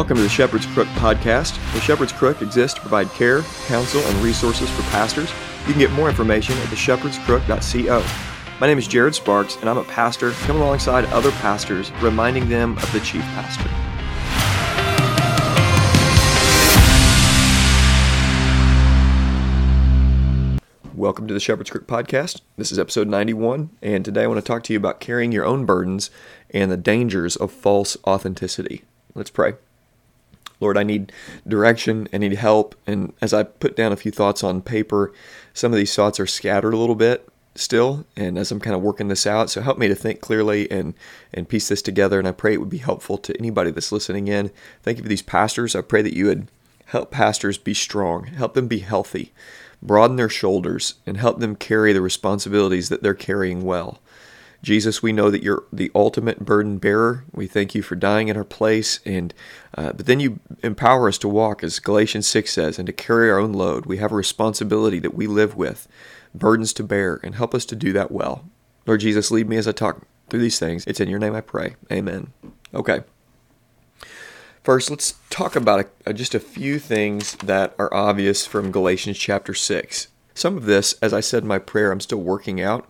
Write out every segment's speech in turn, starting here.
Welcome to the Shepherd's Crook podcast. The Shepherd's Crook exists to provide care, counsel, and resources for pastors. You can get more information at theshepherdscrook.co. My name is Jared Sparks, and I'm a pastor coming alongside other pastors, reminding them of the chief pastor. Welcome to the Shepherd's Crook podcast. This is episode 91, and today I want to talk to you about carrying your own burdens and the dangers of false authenticity. Let's pray. Lord, I need direction, I need help, and as I put down a few thoughts on paper, some of these thoughts are scattered a little bit still, and as I'm kind of working this out, so help me to think clearly and piece this together, and I pray it would be helpful to anybody that's listening in. Thank you for these pastors. I pray that you would help pastors be strong, help them be healthy, broaden their shoulders, and help them carry the responsibilities that they're carrying well. Jesus, we know that you're the ultimate burden bearer. We thank you for dying in our place, and but then you empower us to walk, as Galatians 6 says, and to carry our own load. We have a responsibility that we live with, burdens to bear, and help us to do that well. Lord Jesus, lead me as I talk through these things. It's in your name I pray. Amen. Okay. First, let's talk about just a few things that are obvious from Galatians chapter 6. Some of this, as I said in my prayer, I'm still working out.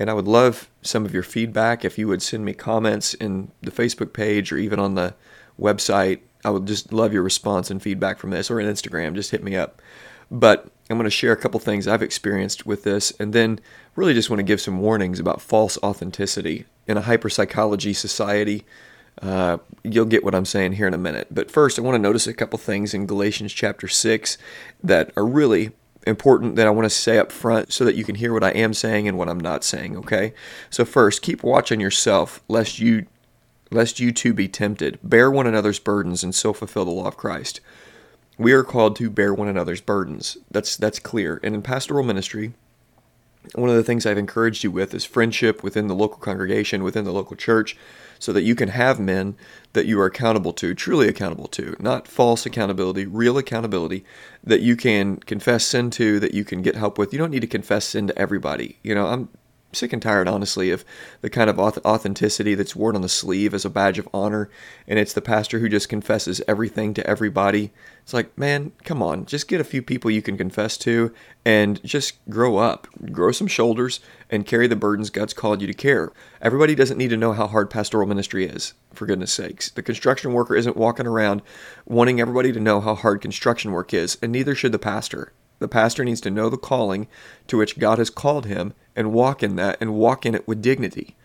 And I would love some of your feedback. If you would send me comments in the Facebook page or even on the website, I would just love your response and feedback from this, or on Instagram, just hit me up. But I'm going to share a couple things I've experienced with this, and then really just want to give some warnings about false authenticity in a hyperpsychology society. You'll get what I'm saying here in a minute. But first, I want to notice a couple things in Galatians chapter 6 that are really important that I want to say up front so that you can hear what I am saying and what I'm not saying, okay? So first, keep watch on yourself, lest you too be tempted. Bear one another's burdens and so fulfill the law of Christ. We are called to bear one another's burdens. That's clear. And in pastoral ministry, one of the things I've encouraged you with is friendship within the local congregation, within the local church, so that you can have men that you are accountable to, truly accountable to, not false accountability, real accountability, that you can confess sin to, that you can get help with. You don't need to confess sin to everybody. You know, I'm sick and tired, honestly, of the kind of authenticity that's worn on the sleeve as a badge of honor, and it's the pastor who just confesses everything to everybody. It's like, man, come on, just get a few people you can confess to, and just grow up, grow some shoulders, and carry the burdens God's called you to carry. Everybody doesn't need to know how hard pastoral ministry is, for goodness sakes. The construction worker isn't walking around wanting everybody to know how hard construction work is, and neither should the pastor. The pastor needs to know the calling to which God has called him and walk in that and walk in it with dignity.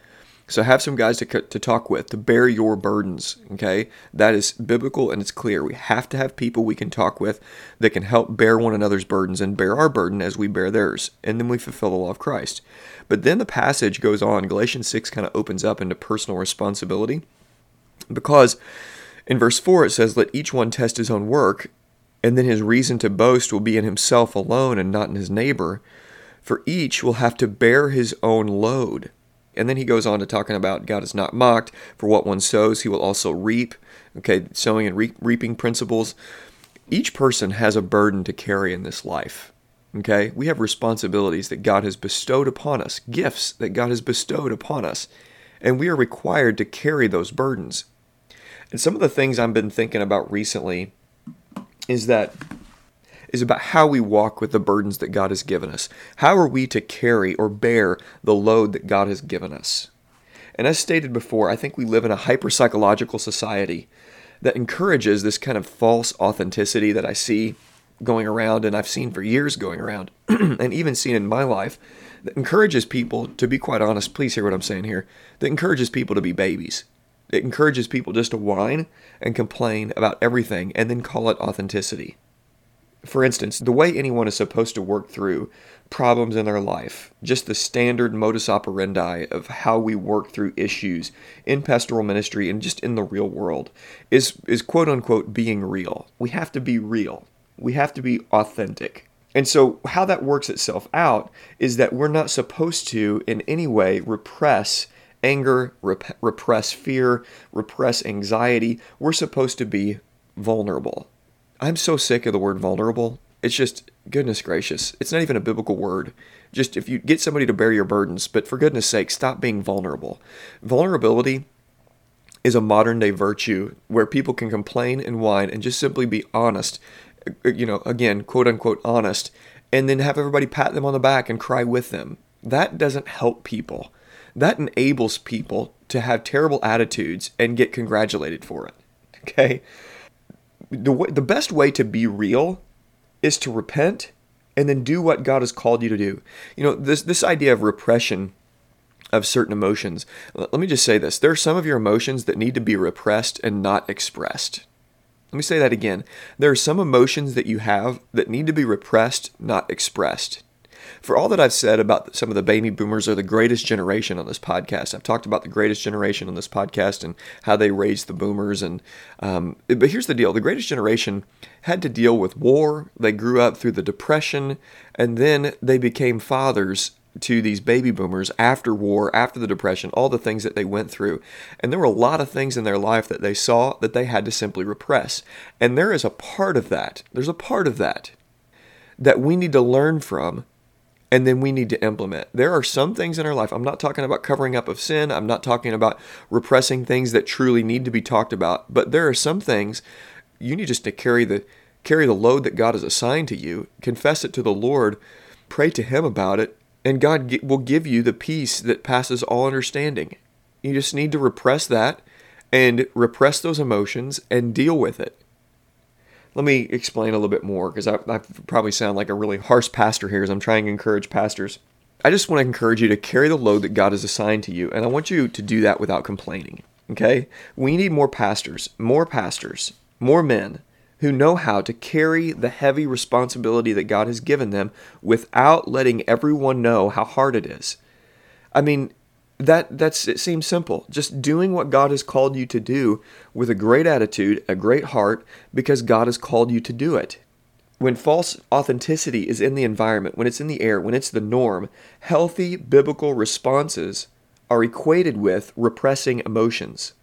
So have some guys to talk with, to bear your burdens, okay? That is biblical and it's clear. We have to have people we can talk with that can help bear one another's burdens and bear our burden as we bear theirs. And then we fulfill the law of Christ. But then the passage goes on. Galatians 6 kind of opens up into personal responsibility because in verse 4 it says, "Let each one test his own work, and then his reason to boast will be in himself alone and not in his neighbor, for each will have to bear his own load." And then he goes on to talking about God is not mocked, for what one sows he will also reap. Okay, sowing and reaping principles. Each person has a burden to carry in this life. Okay, we have responsibilities that God has bestowed upon us, gifts that God has bestowed upon us, and we are required to carry those burdens. And some of the things I've been thinking about recently is about how we walk with the burdens that God has given us. How are we to carry or bear the load that God has given us? And as stated before, I think we live in a hyper-psychological society that encourages this kind of false authenticity that I see going around, and I've seen for years going around, and even seen in my life, that encourages people, to be quite honest, please hear what I'm saying here, that encourages people to be babies. It encourages people just to whine and complain about everything and then call it authenticity. For instance, the way anyone is supposed to work through problems in their life, just the standard modus operandi of how we work through issues in pastoral ministry and just in the real world is quote-unquote being real. We have to be real. We have to be authentic. And so how that works itself out is that we're not supposed to in any way repress anger, repress fear, repress anxiety. We're supposed to be vulnerable. I'm so sick of the word vulnerable. It's just, goodness gracious, it's not even a biblical word. Just if you get somebody to bear your burdens, but for goodness sake, stop being vulnerable. Vulnerability is a modern day virtue where people can complain and whine and just simply be honest, you know, again, quote unquote honest, and then have everybody pat them on the back and cry with them. That doesn't help people. That enables people to have terrible attitudes and get congratulated for it. Okay? The best way to be real is to repent and then do what God has called you to do. You know, this idea of repression of certain emotions. Let me just say this. There are some of your emotions that need to be repressed and not expressed. Let me say that again. There are some emotions that you have that need to be repressed, not expressed. For all that I've said about some of the baby boomers are the greatest generation on this podcast. I've talked about the greatest generation on this podcast and how they raised the boomers. And but here's the deal. The greatest generation had to deal with war. They grew up through the Depression, and then they became fathers to these baby boomers after war, after the Depression, all the things that they went through. And there were a lot of things in their life that they saw that they had to simply repress. And there is a part of that. There's a part of that that we need to learn from. And then we need to implement. There are some things in our life. I'm not talking about covering up of sin. I'm not talking about repressing things that truly need to be talked about. But there are some things you need just to carry the load that God has assigned to you. Confess it to the Lord. Pray to Him about it. And God will give you the peace that passes all understanding. You just need to repress that and repress those emotions and deal with it. Let me explain a little bit more, because I probably sound like a really harsh pastor here as I'm trying to encourage pastors. I just want to encourage you to carry the load that God has assigned to you, and I want you to do that without complaining, okay? We need more pastors, more men who know how to carry the heavy responsibility that God has given them without letting everyone know how hard it is. I mean, it seems simple. Just doing what God has called you to do with a great attitude, a great heart, because God has called you to do it. When false authenticity is in the environment, when it's in the air, when it's the norm, healthy biblical responses are equated with repressing emotions.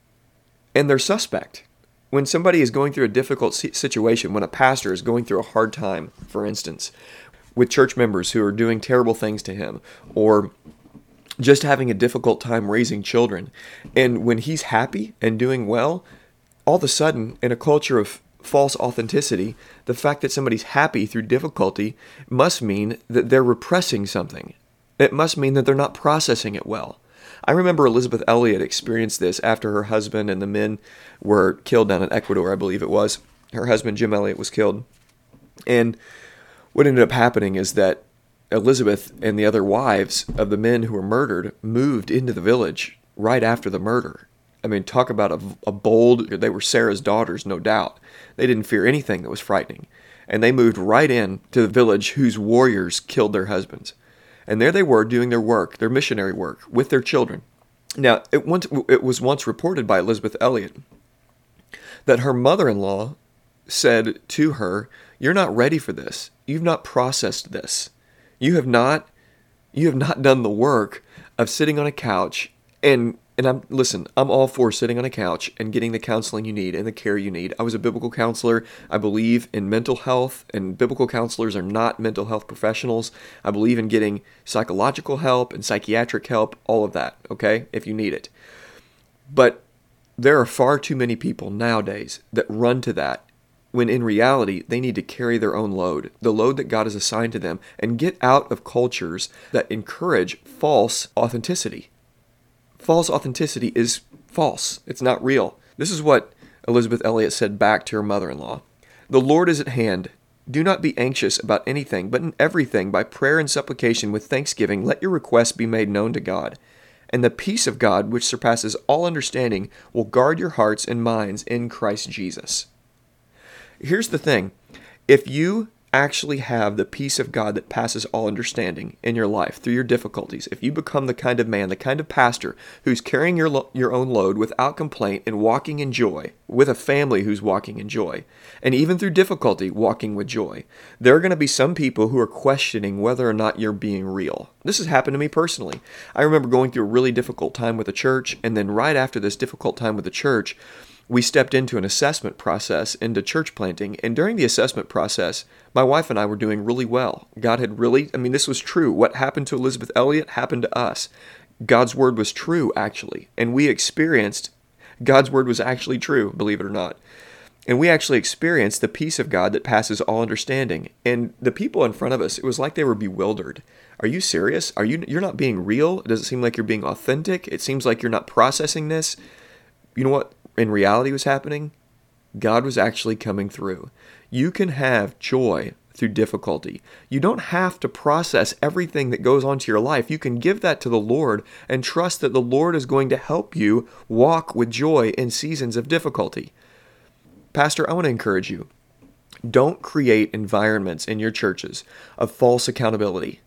And they're suspect. When somebody is going through a difficult situation, when a pastor is going through a hard time, for instance, with church members who are doing terrible things to him, or just having a difficult time raising children. And when he's happy and doing well, all of a sudden, in a culture of false authenticity, the fact that somebody's happy through difficulty must mean that they're repressing something. It must mean that they're not processing it well. I remember Elisabeth Elliott experienced this after her husband and the men were killed down in Ecuador, I believe it was. Her husband, Jim Elliott, was killed. And what ended up happening is that Elizabeth and the other wives of the men who were murdered moved into the village right after the murder. I mean, talk about a bold... They were Sarah's daughters, no doubt. They didn't fear anything that was frightening. And they moved right in to the village whose warriors killed their husbands. And there they were doing their work, their missionary work, with their children. Now, it was once reported by Elisabeth Elliot that her mother-in-law said to her, "You're not ready for this. You've not processed this. You have not done the work of sitting on a couch I'm all for sitting on a couch and getting the counseling you need and the care you need. I was a biblical counselor. I believe in mental health, and biblical counselors are not mental health professionals. I believe in getting psychological help and psychiatric help, all of that, okay, if you need it. But there are far too many people nowadays that run to that, when in reality, they need to carry their own load, the load that God has assigned to them, and get out of cultures that encourage false authenticity. False authenticity is false. It's not real. This is what Elisabeth Elliot said back to her mother-in-law. "The Lord is at hand. Do not be anxious about anything, but in everything, by prayer and supplication with thanksgiving, let your requests be made known to God. And the peace of God, which surpasses all understanding, will guard your hearts and minds in Christ Jesus." Here's the thing. If you actually have the peace of God that passes all understanding in your life through your difficulties, if you become the kind of man, the kind of pastor who's carrying your own load without complaint and walking in joy with a family who's walking in joy, and even through difficulty walking with joy, there are going to be some people who are questioning whether or not you're being real. This has happened to me personally. I remember going through a really difficult time with the church, and then right after this difficult time with the church, we stepped into an assessment process into church planting, and during the assessment process, my wife and I were doing really well. God had this was true. What happened to Elisabeth Elliot happened to us. God's word was true, actually, and we experienced God's word was actually true, believe it or not. And we actually experienced the peace of God that passes all understanding. And the people in front of us, it was like they were bewildered. Are you serious? You're not being real? It doesn't seem like you're being authentic. It seems like you're not processing this. You know what in reality was happening? God was actually coming through. You can have joy through difficulty. You don't have to process everything that goes on to your life. You can give that to the Lord and trust that the Lord is going to help you walk with joy in seasons of difficulty. Pastor, I want to encourage you. Don't create environments in your churches of false accountability.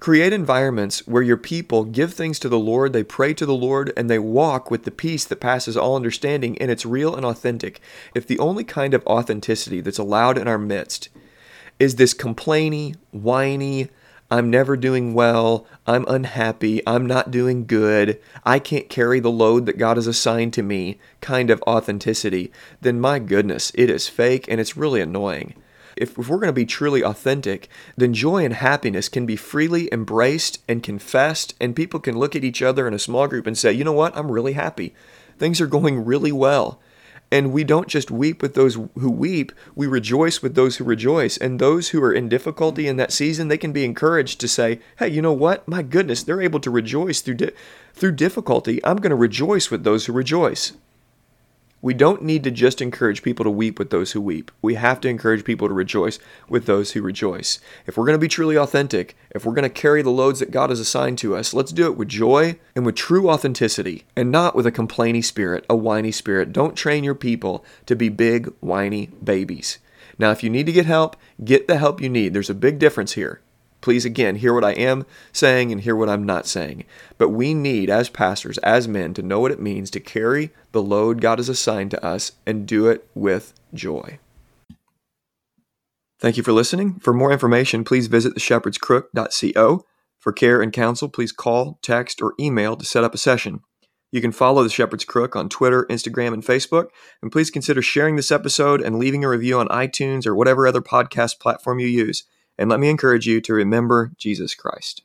Create environments where your people give things to the Lord, they pray to the Lord, and they walk with the peace that passes all understanding, and it's real and authentic. If the only kind of authenticity that's allowed in our midst is this complainy, whiny, I'm never doing well, I'm unhappy, I'm not doing good, I can't carry the load that God has assigned to me kind of authenticity, then my goodness, it is fake and it's really annoying. If we're going to be truly authentic, then joy and happiness can be freely embraced and confessed, and people can look at each other in a small group and say, you know what, I'm really happy. Things are going really well. And we don't just weep with those who weep, we rejoice with those who rejoice. And those who are in difficulty in that season, they can be encouraged to say, hey, you know what, my goodness, they're able to rejoice through difficulty. I'm going to rejoice with those who rejoice. We don't need to just encourage people to weep with those who weep. We have to encourage people to rejoice with those who rejoice. If we're going to be truly authentic, if we're going to carry the loads that God has assigned to us, let's do it with joy and with true authenticity and not with a complaining spirit, a whiny spirit. Don't train your people to be big, whiny babies. Now, if you need to get help, get the help you need. There's a big difference here. Please, again, hear what I am saying and hear what I'm not saying. But we need, as pastors, as men, to know what it means to carry the load God has assigned to us and do it with joy. Thank you for listening. For more information, please visit theshepherdscrook.co. For care and counsel, please call, text, or email to set up a session. You can follow The Shepherd's Crook on Twitter, Instagram, and Facebook. And please consider sharing this episode and leaving a review on iTunes or whatever other podcast platform you use. And let me encourage you to remember Jesus Christ.